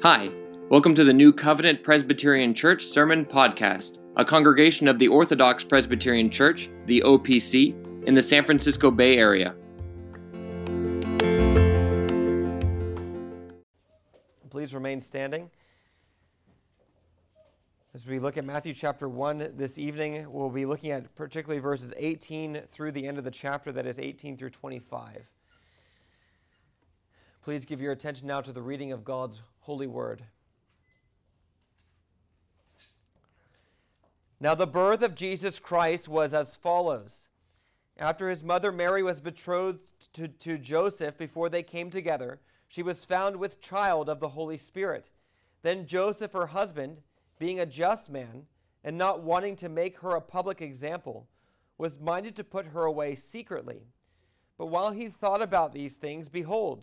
Hi, welcome to the New Covenant Presbyterian Church Sermon Podcast, a congregation of the Orthodox Presbyterian Church, the OPC, in the San Francisco Bay Area. Please remain standing. As we look at Matthew chapter 1 this evening, we'll be looking at particularly verses 18 through the end of the chapter, that is 18 through 25. Please give your attention now to the reading of God's holy word. Now the birth of Jesus Christ was as follows. After his mother Mary was betrothed to Joseph, before they came together, she was found with child of the Holy Spirit. Then Joseph, her husband, being a just man and not wanting to make her a public example, was minded to put her away secretly. But while he thought about these things, behold,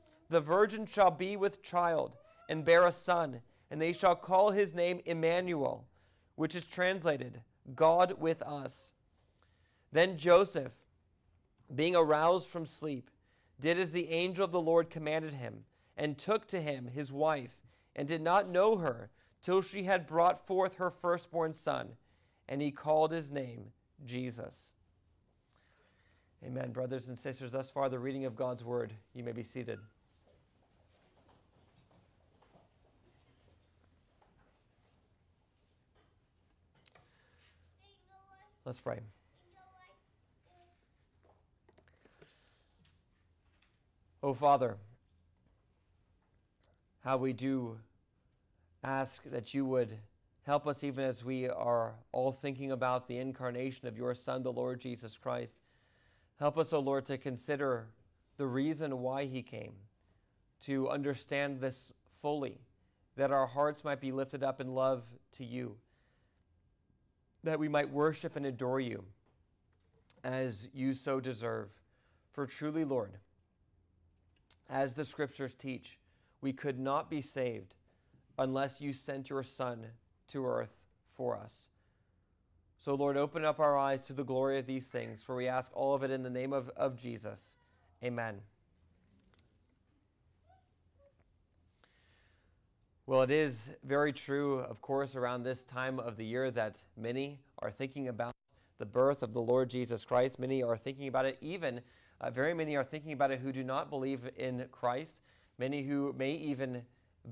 the virgin shall be with child, and bear a son, and they shall call his name Emmanuel, which is translated, God with us. Then Joseph, being aroused from sleep, did as the angel of the Lord commanded him, and took to him his wife, and did not know her till she had brought forth her firstborn son, and he called his name Jesus. Amen. Brothers and sisters, thus far the reading of God's word. You may be seated. Let's pray. Oh, Father, how we do ask that you would help us even as we are all thinking about the incarnation of your Son, the Lord Jesus Christ. Help us, O Lord, to consider the reason why he came, to understand this fully, that our hearts might be lifted up in love to you, that we might worship and adore you as you so deserve. For truly, Lord, as the scriptures teach, we could not be saved unless you sent your Son to earth for us. So, Lord, open up our eyes to the glory of these things, for we ask all of it in the name of Jesus. Amen. Well, it is very true, of course, around this time of the year that many are thinking about the birth of the Lord Jesus Christ. Many are thinking about it, even very many are thinking about it who do not believe in Christ, many who may even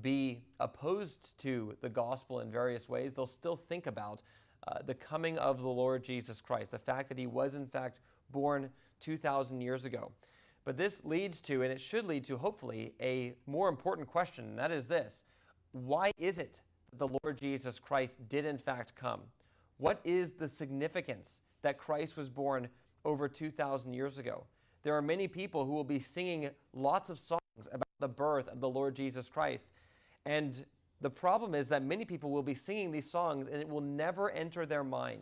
be opposed to the gospel in various ways. They'll still think about the coming of the Lord Jesus Christ, the fact that he was, in fact, born 2,000 years ago. But this leads to, and it should lead to, hopefully, a more important question, and that is this. Why is it that the Lord Jesus Christ did in fact come? What is the significance that Christ was born over 2,000 years ago? There are many people who will be singing lots of songs about the birth of the Lord Jesus Christ. And the problem is that many people will be singing these songs and it will never enter their mind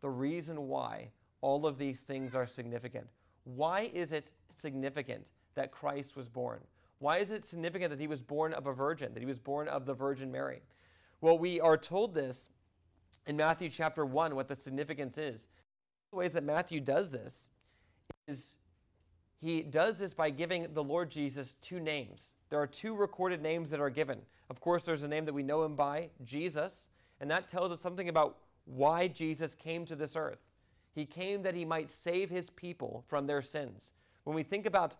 the reason why all of these things are significant. Why is it significant that Christ was born? Why is it significant that he was born of a virgin, that he was born of the Virgin Mary? Well, we are told this in Matthew chapter 1, what the significance is. One of the ways that Matthew does this is he does this by giving the Lord Jesus two names. There are two recorded names that are given. Of course, there's a name that we know him by, Jesus, and that tells us something about why Jesus came to this earth. He came that he might save his people from their sins. When we think about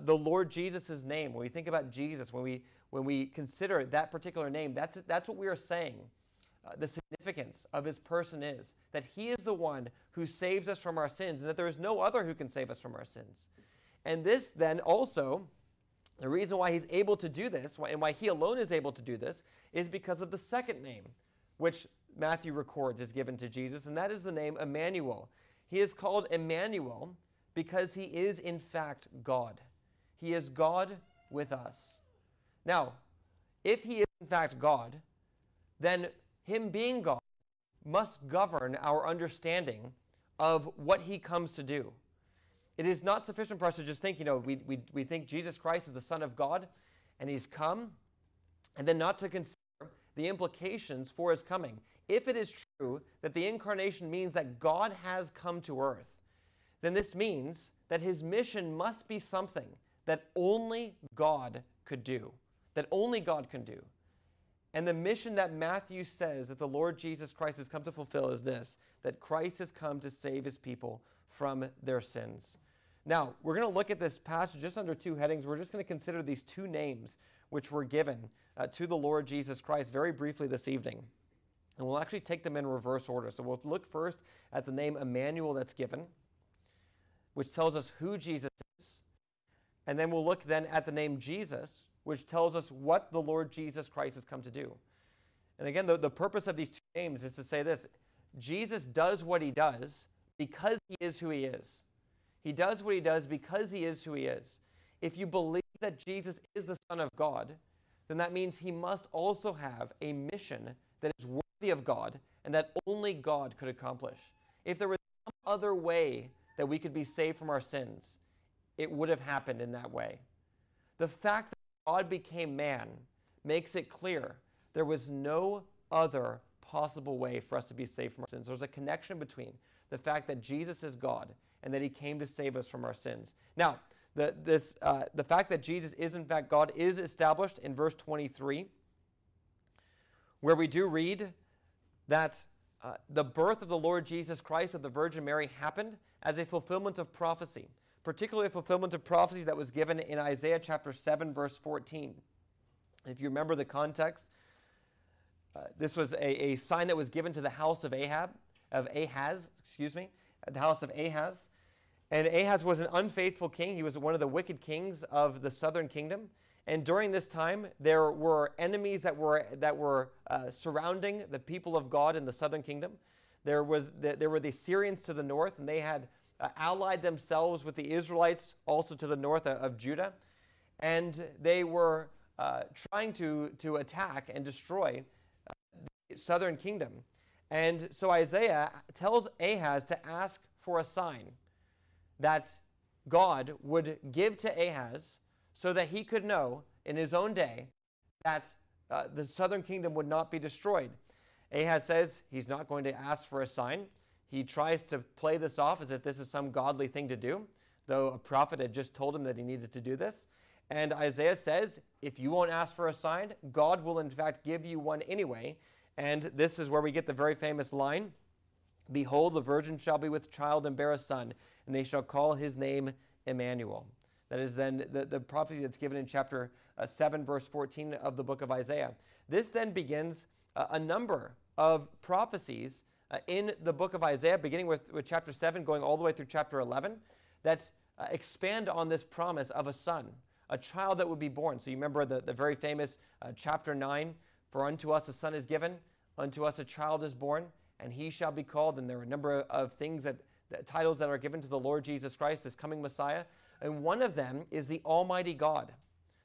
the Lord Jesus' name, when we think about Jesus, when we consider that particular name, that's what we are saying. The significance of his person is that he is the one who saves us from our sins and that there is no other who can save us from our sins. And this then also, the reason why he's able to do this and why he alone is able to do this is because of the second name, which Matthew records is given to Jesus, and that is the name Emmanuel. He is called Emmanuel because he is in fact God. He is God with us. Now, if he is in fact God, then him being God must govern our understanding of what he comes to do. It is not sufficient for us to just think, we think Jesus Christ is the Son of God and he's come, and then not to consider the implications for his coming. If it is true that the incarnation means that God has come to earth, then this means that his mission must be something that only God could do, that only God can do. And the mission that Matthew says that the Lord Jesus Christ has come to fulfill is this, that Christ has come to save his people from their sins. Now, we're going to look at this passage just under two headings. We're just going to consider these two names which were given to the Lord Jesus Christ very briefly this evening. And we'll actually take them in reverse order. So we'll look first at the name Emmanuel that's given, which tells us who Jesus is. And then we'll look then at the name Jesus, which tells us what the Lord Jesus Christ has come to do. And again, the purpose of these two names is to say this: Jesus does what he does because he is who he is. He does what he does because he is who he is. If you believe that Jesus is the Son of God, then that means he must also have a mission that is worthy of God and that only God could accomplish. If there was some other way that we could be saved from our sins, it would have happened in that way. The fact that God became man makes it clear there was no other possible way for us to be saved from our sins. There's a connection between the fact that Jesus is God and that he came to save us from our sins. Now, the fact that Jesus is in fact God is established in verse 23, where we do read that the birth of the Lord Jesus Christ of the Virgin Mary happened as a fulfillment of prophecy, particularly a fulfillment of prophecy that was given in Isaiah chapter 7, verse 14. If you remember the context, this was a sign that was given to the house of Ahaz. And Ahaz was an unfaithful king. He was one of the wicked kings of the southern kingdom. And during this time, there were enemies that were surrounding the people of God in the southern kingdom. There were the Syrians to the north, and they had allied themselves with the Israelites also to the north of Judah. And they were trying to attack and destroy the southern kingdom. And so Isaiah tells Ahaz to ask for a sign that God would give to Ahaz so that he could know in his own day that the southern kingdom would not be destroyed. Ahaz says he's not going to ask for a sign. He tries to play this off as if this is some godly thing to do, though a prophet had just told him that he needed to do this. And Isaiah says, if you won't ask for a sign, God will in fact give you one anyway. And this is where we get the very famous line, "Behold, the virgin shall be with child and bear a son, and they shall call his name Emmanuel." That is then the prophecy that's given in chapter 7, verse 14 of the book of Isaiah. This then begins a number of prophecies in the book of Isaiah, beginning with chapter 7, going all the way through chapter 11, that expand on this promise of a son, a child that would be born. So you remember the very famous chapter 9, "For unto us a son is given, unto us a child is born, and he shall be called." And there are a number of things titles that are given to the Lord Jesus Christ, this coming Messiah. And one of them is the Almighty God,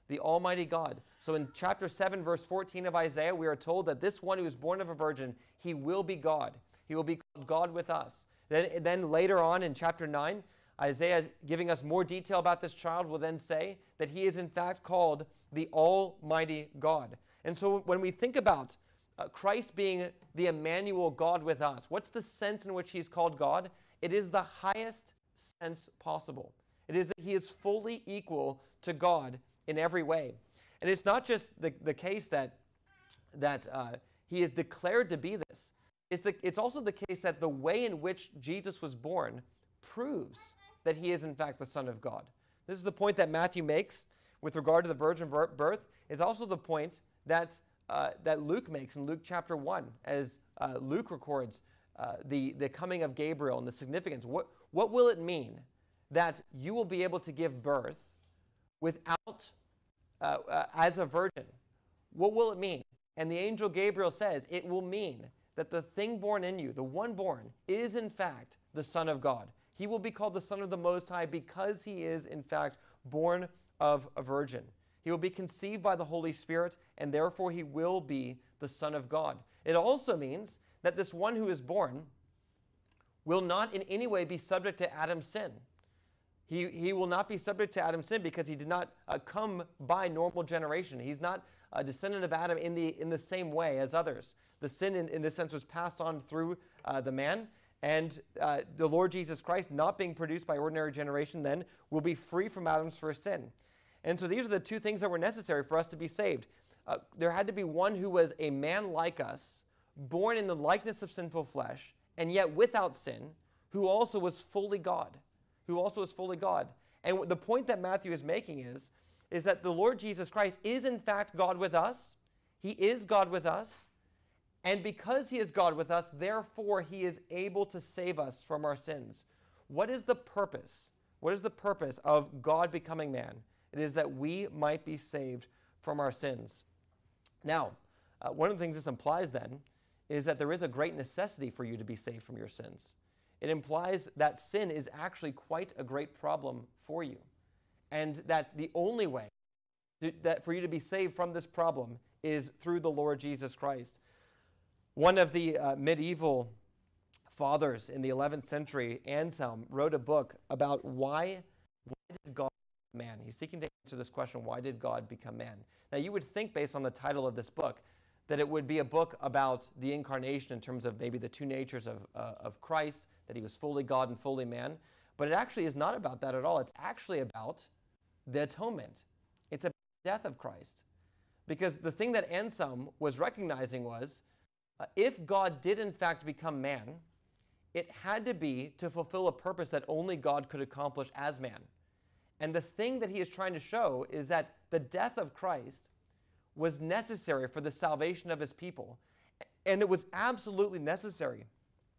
the Almighty God. So in chapter 7, verse 14 of Isaiah, we are told that this one who is born of a virgin, he will be God. He will be called God with us. Then later on in chapter 9, Isaiah, giving us more detail about this child, will then say that he is in fact called the Almighty God. And so when we think about Christ being the Emmanuel, God with us, what's the sense in which he's called God? It is the highest sense possible. It is that he is fully equal to God in every way. And it's not just the case that he is declared to be this. It's also the case that the way in which Jesus was born proves that he is in fact the Son of God. This is the point that Matthew makes with regard to the virgin birth. It's also the point that Luke makes in Luke chapter 1, as Luke records the coming of Gabriel and the significance. What will it mean that you will be able to give birth without, as a virgin? What will it mean? And the angel Gabriel says it will mean that the thing born in you, the one born, is in fact the Son of God. He will be called the Son of the Most High because he is in fact born of a virgin. He will be conceived by the Holy Spirit, and therefore he will be the Son of God. It also means that this one who is born will not in any way be subject to Adam's sin. He will not be subject to Adam's sin because he did not come by normal generation. He's not a descendant of Adam in the same way as others. The sin in this sense was passed on through the man. And the Lord Jesus Christ, not being produced by ordinary generation then, will be free from Adam's first sin. And so these are the two things that were necessary for us to be saved. There had to be one who was a man like us, born in the likeness of sinful flesh, and yet without sin, who also was fully God, who also was fully God. And the point that Matthew is making is that the Lord Jesus Christ is in fact God with us. He is God with us. And because he is God with us, therefore he is able to save us from our sins. What is the purpose? What is the purpose of God becoming man? It is that we might be saved from our sins. Now, one of the things this implies then is that there is a great necessity for you to be saved from your sins. It implies that sin is actually quite a great problem for you, and that the only way that for you to be saved from this problem is through the Lord Jesus Christ. One of the medieval fathers in the 11th century, Anselm, wrote a book about why did God become man? He's seeking to answer this question, why did God become man? Now, you would think, based on the title of this book, that it would be a book about the incarnation in terms of maybe the two natures of Christ, that he was fully God and fully man. But it actually is not about that at all. It's actually about the atonement. It's about the death of Christ. Because the thing that Anselm was recognizing was, if God did in fact become man, it had to be to fulfill a purpose that only God could accomplish as man. And the thing that he is trying to show is that the death of Christ was necessary for the salvation of his people. And it was absolutely necessary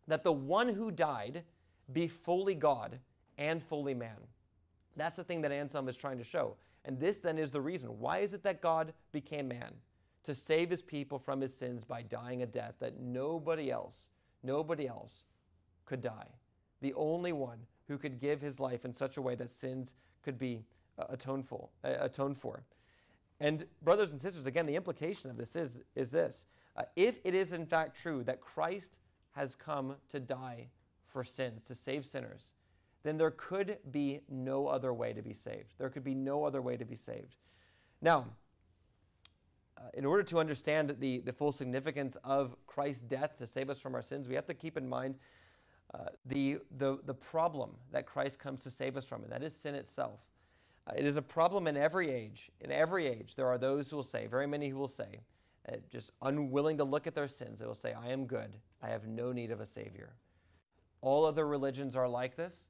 that the one who died be fully God and fully man. That's the thing that Anselm is trying to show. And this then is the reason. Why is it that God became man? To save his people from his sins by dying a death that nobody else could die. The only one who could give his life in such a way that sins could be atoned for. And brothers and sisters, again, the implication of this is this. If it is in fact true that Christ has come to die for sins, to save sinners, then there could be no other way to be saved. There could be no other way to be saved. Now, in order to understand the full significance of Christ's death to save us from our sins, we have to keep in mind the problem that Christ comes to save us from, and that is sin itself. It is a problem in every age. In every age, there are those who will say, very many who will say, just unwilling to look at their sins, they will say, I am good. I have no need of a Savior. All other religions are like this.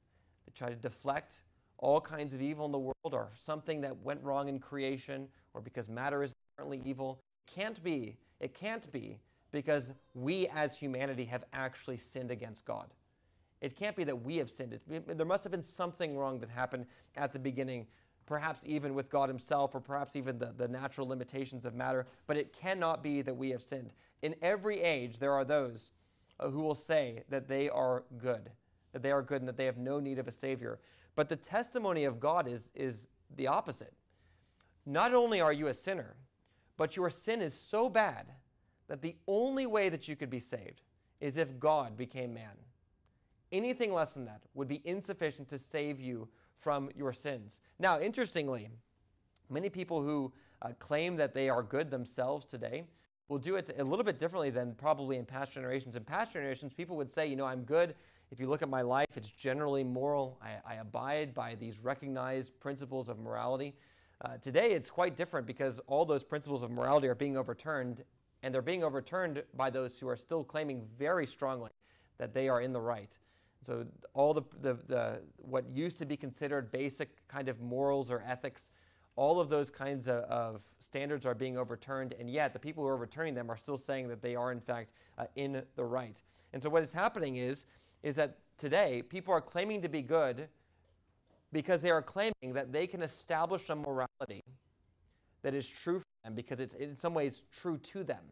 They try to deflect all kinds of evil in the world or something that went wrong in creation or because matter is currently evil. It can't be because we as humanity have actually sinned against God. It can't be that we have sinned. There must have been something wrong that happened at the beginning, perhaps even with God himself or perhaps even the natural limitations of matter, but it cannot be that we have sinned. In every age, there are those who will say that they are good, and that they have no need of a Savior. But the testimony of God is the opposite. Not only are you a sinner, but your sin is so bad that the only way that you could be saved is if God became man. Anything less than that would be insufficient to save you from your sins. Now, interestingly, many people who claim that they are good themselves today will do it a little bit differently than probably in past generations. In past generations, people would say, you know, I'm good. If you look at my life, it's generally moral. I abide by these recognized principles of morality. Today, it's quite different because all those principles of morality are being overturned, and they're being overturned by those who are still claiming very strongly that they are in the right. So all the what used to be considered basic kind of morals or ethics, all of those kinds of standards are being overturned, and yet the people who are overturning them are still saying that they are, in fact, in the right. And so what is happening is that today people are claiming to be good because they are claiming that they can establish a morality that is true for them because it's in some ways true to them.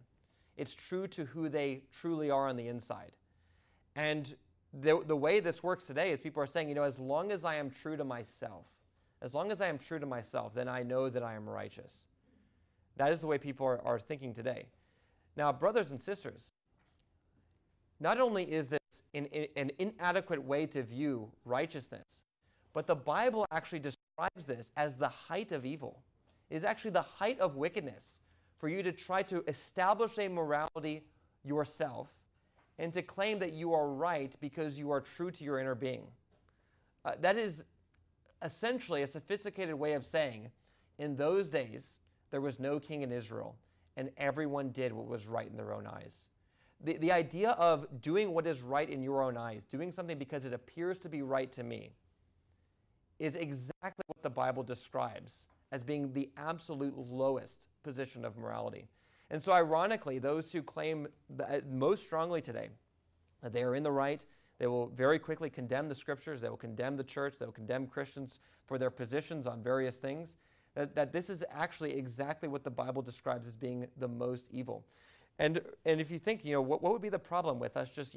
It's true to who they truly are on the inside. And the way this works today is people are saying, you know, as long as I am true to myself, As long as I am true to myself, then I know that I am righteous. That is the way people are thinking today. Now, brothers and sisters, not only is this an inadequate way to view righteousness, but the Bible actually describes this as the height of evil. It is actually the height of wickedness for you to try to establish a morality yourself and to claim that you are right because you are true to your inner being. That is essentially a sophisticated way of saying, in those days, there was no king in Israel, and everyone did what was right in their own eyes. The idea of doing what is right in your own eyes, doing something because it appears to be right to me, is exactly what the Bible describes as being the absolute lowest position of morality. And so ironically, those who claim most strongly today that they are in the right, they will very quickly condemn the scriptures, they will condemn the church, they will condemn Christians for their positions on various things, that this is actually exactly what the Bible describes as being the most evil. And if you think, what would be the problem with us just,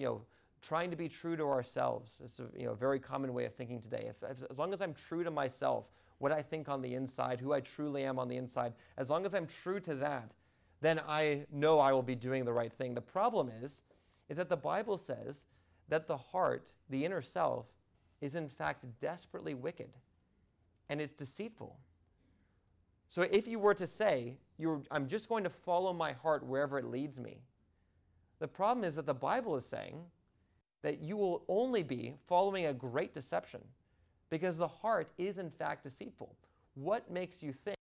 trying to be true to ourselves? It's a very common way of thinking today. As long as I'm true to myself, what I think on the inside, who I truly am on the inside, as long as I'm true to that, then I know I will be doing the right thing. The problem is that the Bible says that the heart, the inner self, is in fact desperately wicked, and it's deceitful. So if you were to say, I'm just going to follow my heart wherever it leads me, the problem is that the Bible is saying that you will only be following a great deception, because the heart is in fact deceitful. What makes you think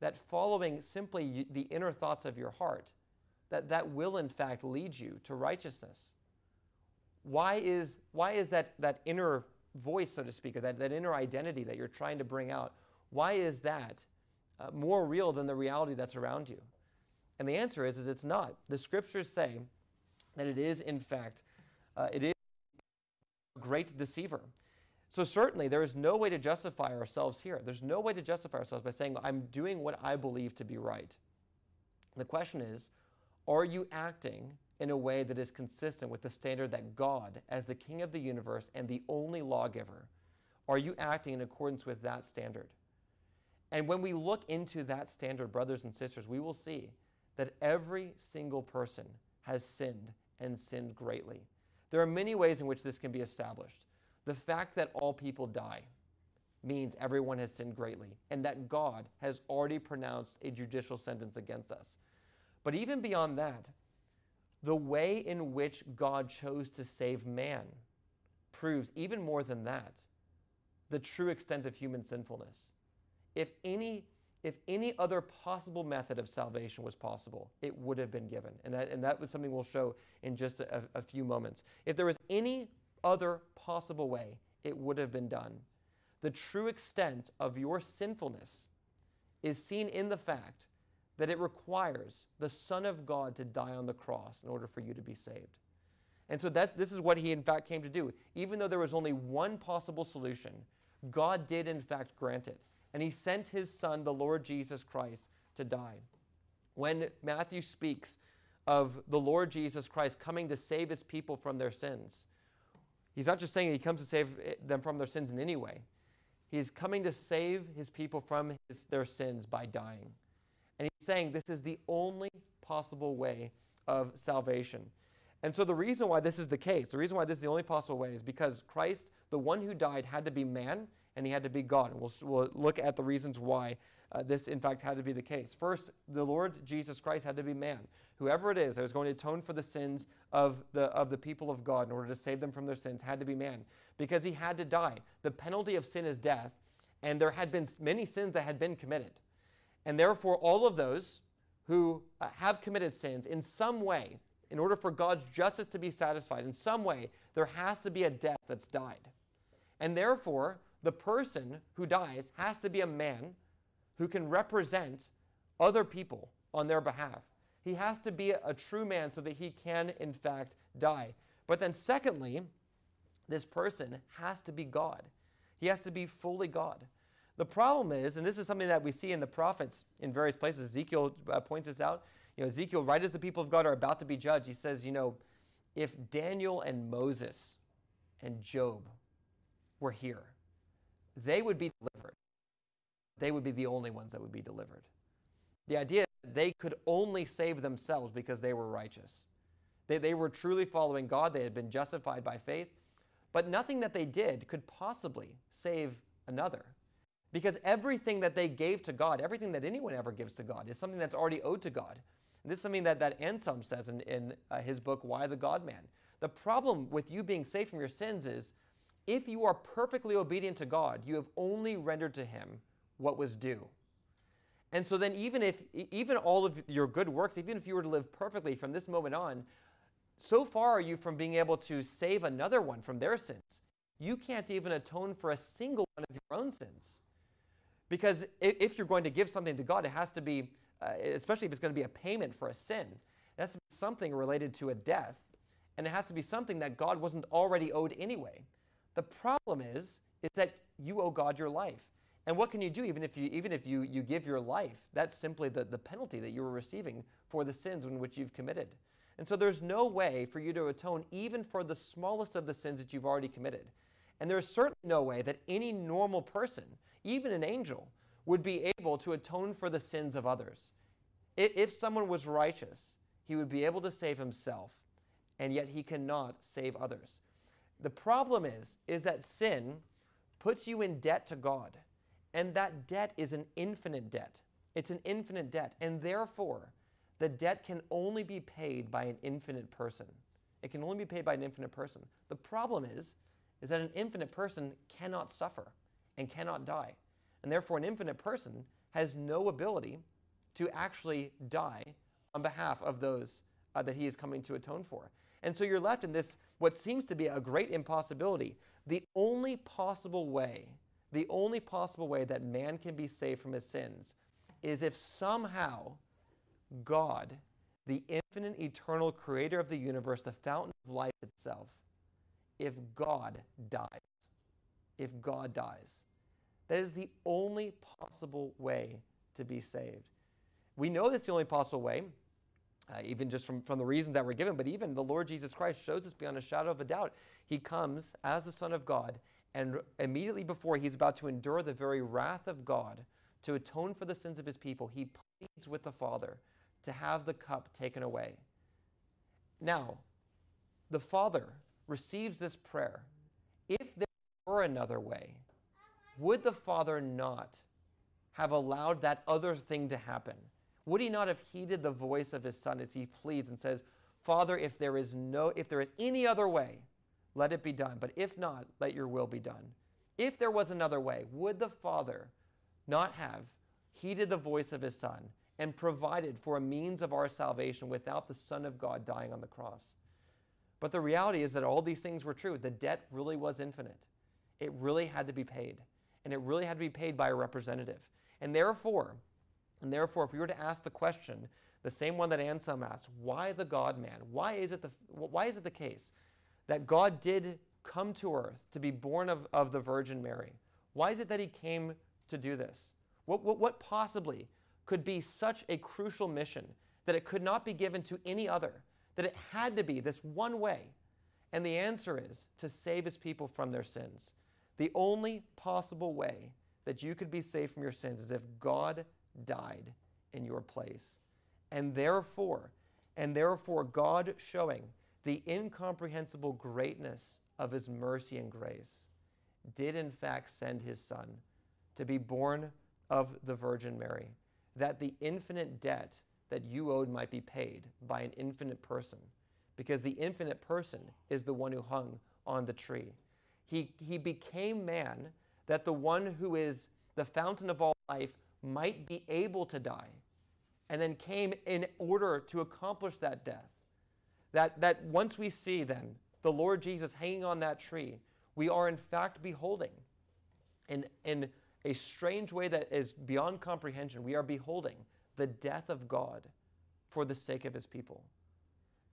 that following simply the inner thoughts of your heart, that will in fact lead you to righteousness? Why is that inner voice, so to speak, or that inner identity that you're trying to bring out, why is that more real than the reality that's around you? And the answer is it's not. The scriptures say that it is in fact, it is a great deceiver. So certainly there is no way to justify ourselves here. There's no way to justify ourselves by saying, I'm doing what I believe to be right. The question is, are you acting in a way that is consistent with the standard that God, as the King of the universe and the only lawgiver, are you acting in accordance with that standard? And when we look into that standard, brothers and sisters, we will see that every single person has sinned and sinned greatly. There are many ways in which this can be established. The fact that all people die means everyone has sinned greatly, and that God has already pronounced a judicial sentence against us. But even beyond that, the way in which God chose to save man proves, even more than that, the true extent of human sinfulness. If any other possible method of salvation was possible, it would have been given. And that was something we'll show in just a few moments. If there was any other possible way, it would have been done. The true extent of your sinfulness is seen in the fact that it requires the Son of God to die on the cross in order for you to be saved. And so this is what he in fact came to do. Even though there was only one possible solution, God did in fact grant it. And he sent his Son, the Lord Jesus Christ, to die. When Matthew speaks of the Lord Jesus Christ coming to save his people from their sins, he's not just saying he comes to save them from their sins in any way. He's coming to save his people from their sins by dying. And he's saying this is the only possible way of salvation. And so the reason why this is the case, the reason why this is the only possible way, is because Christ, the one who died, had to be man and he had to be God. And we'll look at the reasons why this, in fact, had to be the case. First, the Lord Jesus Christ had to be man. Whoever it is that was going to atone for the sins of the people of God in order to save them from their sins had to be man, because he had to die. The penalty of sin is death, and there had been many sins that had been committed. And therefore, all of those who have committed sins in some way, in order for God's justice to be satisfied, in some way, there has to be a death that's died. And therefore, the person who dies has to be a man who can represent other people on their behalf. He has to be a true man so that he can, in fact, die. But then secondly, this person has to be God. He has to be fully God. The problem is, and this is something that we see in the prophets in various places, Ezekiel points this out, Ezekiel, right as the people of God are about to be judged, he says, if Daniel and Moses and Job were here, they would be delivered. they would be the only ones that would be delivered. The idea that they could only save themselves because they were righteous. They were truly following God. They had been justified by faith. But nothing that they did could possibly save another, because everything that they gave to God, everything that anyone ever gives to God, is something that's already owed to God. And this is something that Anselm says in his book, Why the God Man. The problem with you being saved from your sins is, if you are perfectly obedient to God, you have only rendered to him what was due. And so then even all of your good works, even if you were to live perfectly from this moment on, so far are you from being able to save another one from their sins. You can't even atone for a single one of your own sins. Because if you're going to give something to God, it has to be, especially if it's going to be a payment for a sin, it has to be something related to a death, and it has to be something that God wasn't already owed anyway. The problem is that you owe God your life. And what can you do even if you give your life? That's simply the penalty that you were receiving for the sins in which you've committed. And so there's no way for you to atone even for the smallest of the sins that you've already committed. And there's certainly no way that any normal person, even an angel, would be able to atone for the sins of others. If someone was righteous, he would be able to save himself, and yet he cannot save others. The problem is that sin puts you in debt to God, and that debt is an infinite debt. It's an infinite debt, and therefore, the debt can only be paid by an infinite person. It can only be paid by an infinite person. The problem is that an infinite person cannot suffer and cannot die, and therefore an infinite person has no ability to actually die on behalf of those that he is coming to atone for. And so you're left in this, what seems to be a great impossibility. The only possible way that man can be saved from his sins is if somehow God, the infinite, eternal creator of the universe, the fountain of life itself, if God dies, if God dies, that is the only possible way to be saved. We know that's the only possible way, even just from the reasons that were given, but even the Lord Jesus Christ shows us beyond a shadow of a doubt. He comes as the Son of God, and immediately before he's about to endure the very wrath of God to atone for the sins of his people, he pleads with the Father to have the cup taken away. Now, the Father receives this prayer. If there were another way, would the Father not have allowed that other thing to happen? Would he not have heeded the voice of his Son as he pleads and says, Father, if there is any other way, let it be done. But if not, let your will be done. If there was another way, would the Father not have heeded the voice of his Son and provided for a means of our salvation without the Son of God dying on the cross? But the reality is that all these things were true. The debt really was infinite. It really had to be paid. And it really had to be paid by a representative. And therefore, if we were to ask the question, the same one that Anselm asked, why the God-man? Why is it the case that God did come to earth to be born of the Virgin Mary? Why is it that he came to do this? What possibly could be such a crucial mission that it could not be given to any other, that it had to be this one way? And the answer is to save his people from their sins. The only possible way that you could be saved from your sins is if God died in your place. And therefore God showing the incomprehensible greatness of his mercy and grace did in fact send his Son to be born of the Virgin Mary, that the infinite debt that you owed might be paid by an infinite person, because the infinite person is the one who hung on the tree. He became man, that the one who is the fountain of all life might be able to die, and then came in order to accomplish that death. That once we see then the Lord Jesus hanging on that tree, we are in fact beholding, in a strange way that is beyond comprehension, we are beholding the death of God for the sake of his people.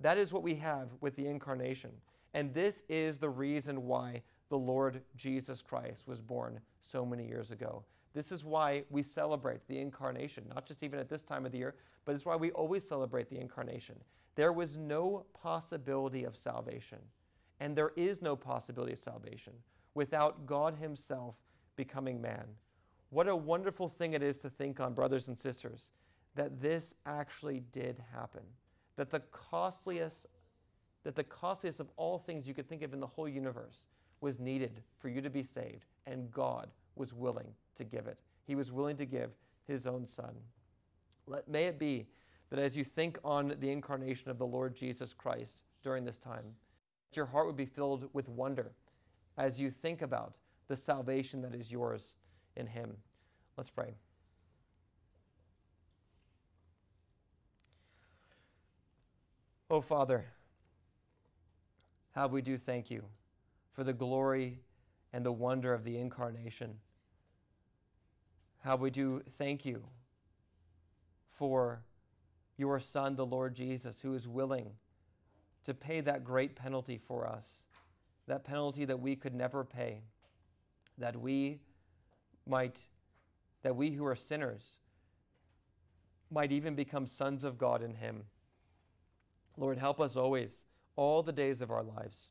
That is what we have with the incarnation. And this is the reason why the Lord Jesus Christ was born so many years ago. This is why we celebrate the incarnation, not just even at this time of the year, but it's why we always celebrate the incarnation. There was no possibility of salvation, and there is no possibility of salvation without God himself becoming man. What a wonderful thing it is to think on, brothers and sisters, that this actually did happen. That the costliest of all things you could think of in the whole universe was needed for you to be saved, and God was willing to give it. He was willing to give his own son. May it be that as you think on the incarnation of the Lord Jesus Christ during this time, your heart would be filled with wonder as you think about the salvation that is yours in him. Let's pray. Oh, Father, how we do thank you for the glory and the wonder of the incarnation. How we do thank you for your Son, the Lord Jesus, who is willing to pay that great penalty for us, that penalty that we could never pay, that we who are sinners might even become sons of God in him. Lord, help us always, all the days of our lives,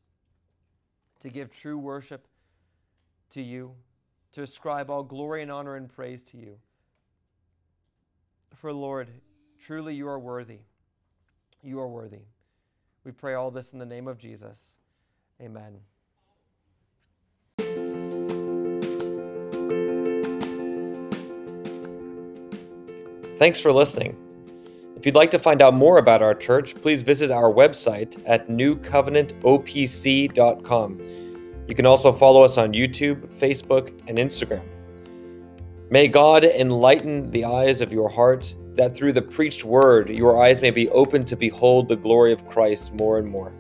to give true worship to you, to ascribe all glory and honor and praise to you. For Lord, truly you are worthy. You are worthy. We pray all this in the name of Jesus. Amen. Thanks for listening. If you'd like to find out more about our church, please visit our website at newcovenantopc.com. You can also follow us on YouTube, Facebook, and Instagram. May God enlighten the eyes of your heart, that through the preached word your eyes may be open to behold the glory of Christ more and more.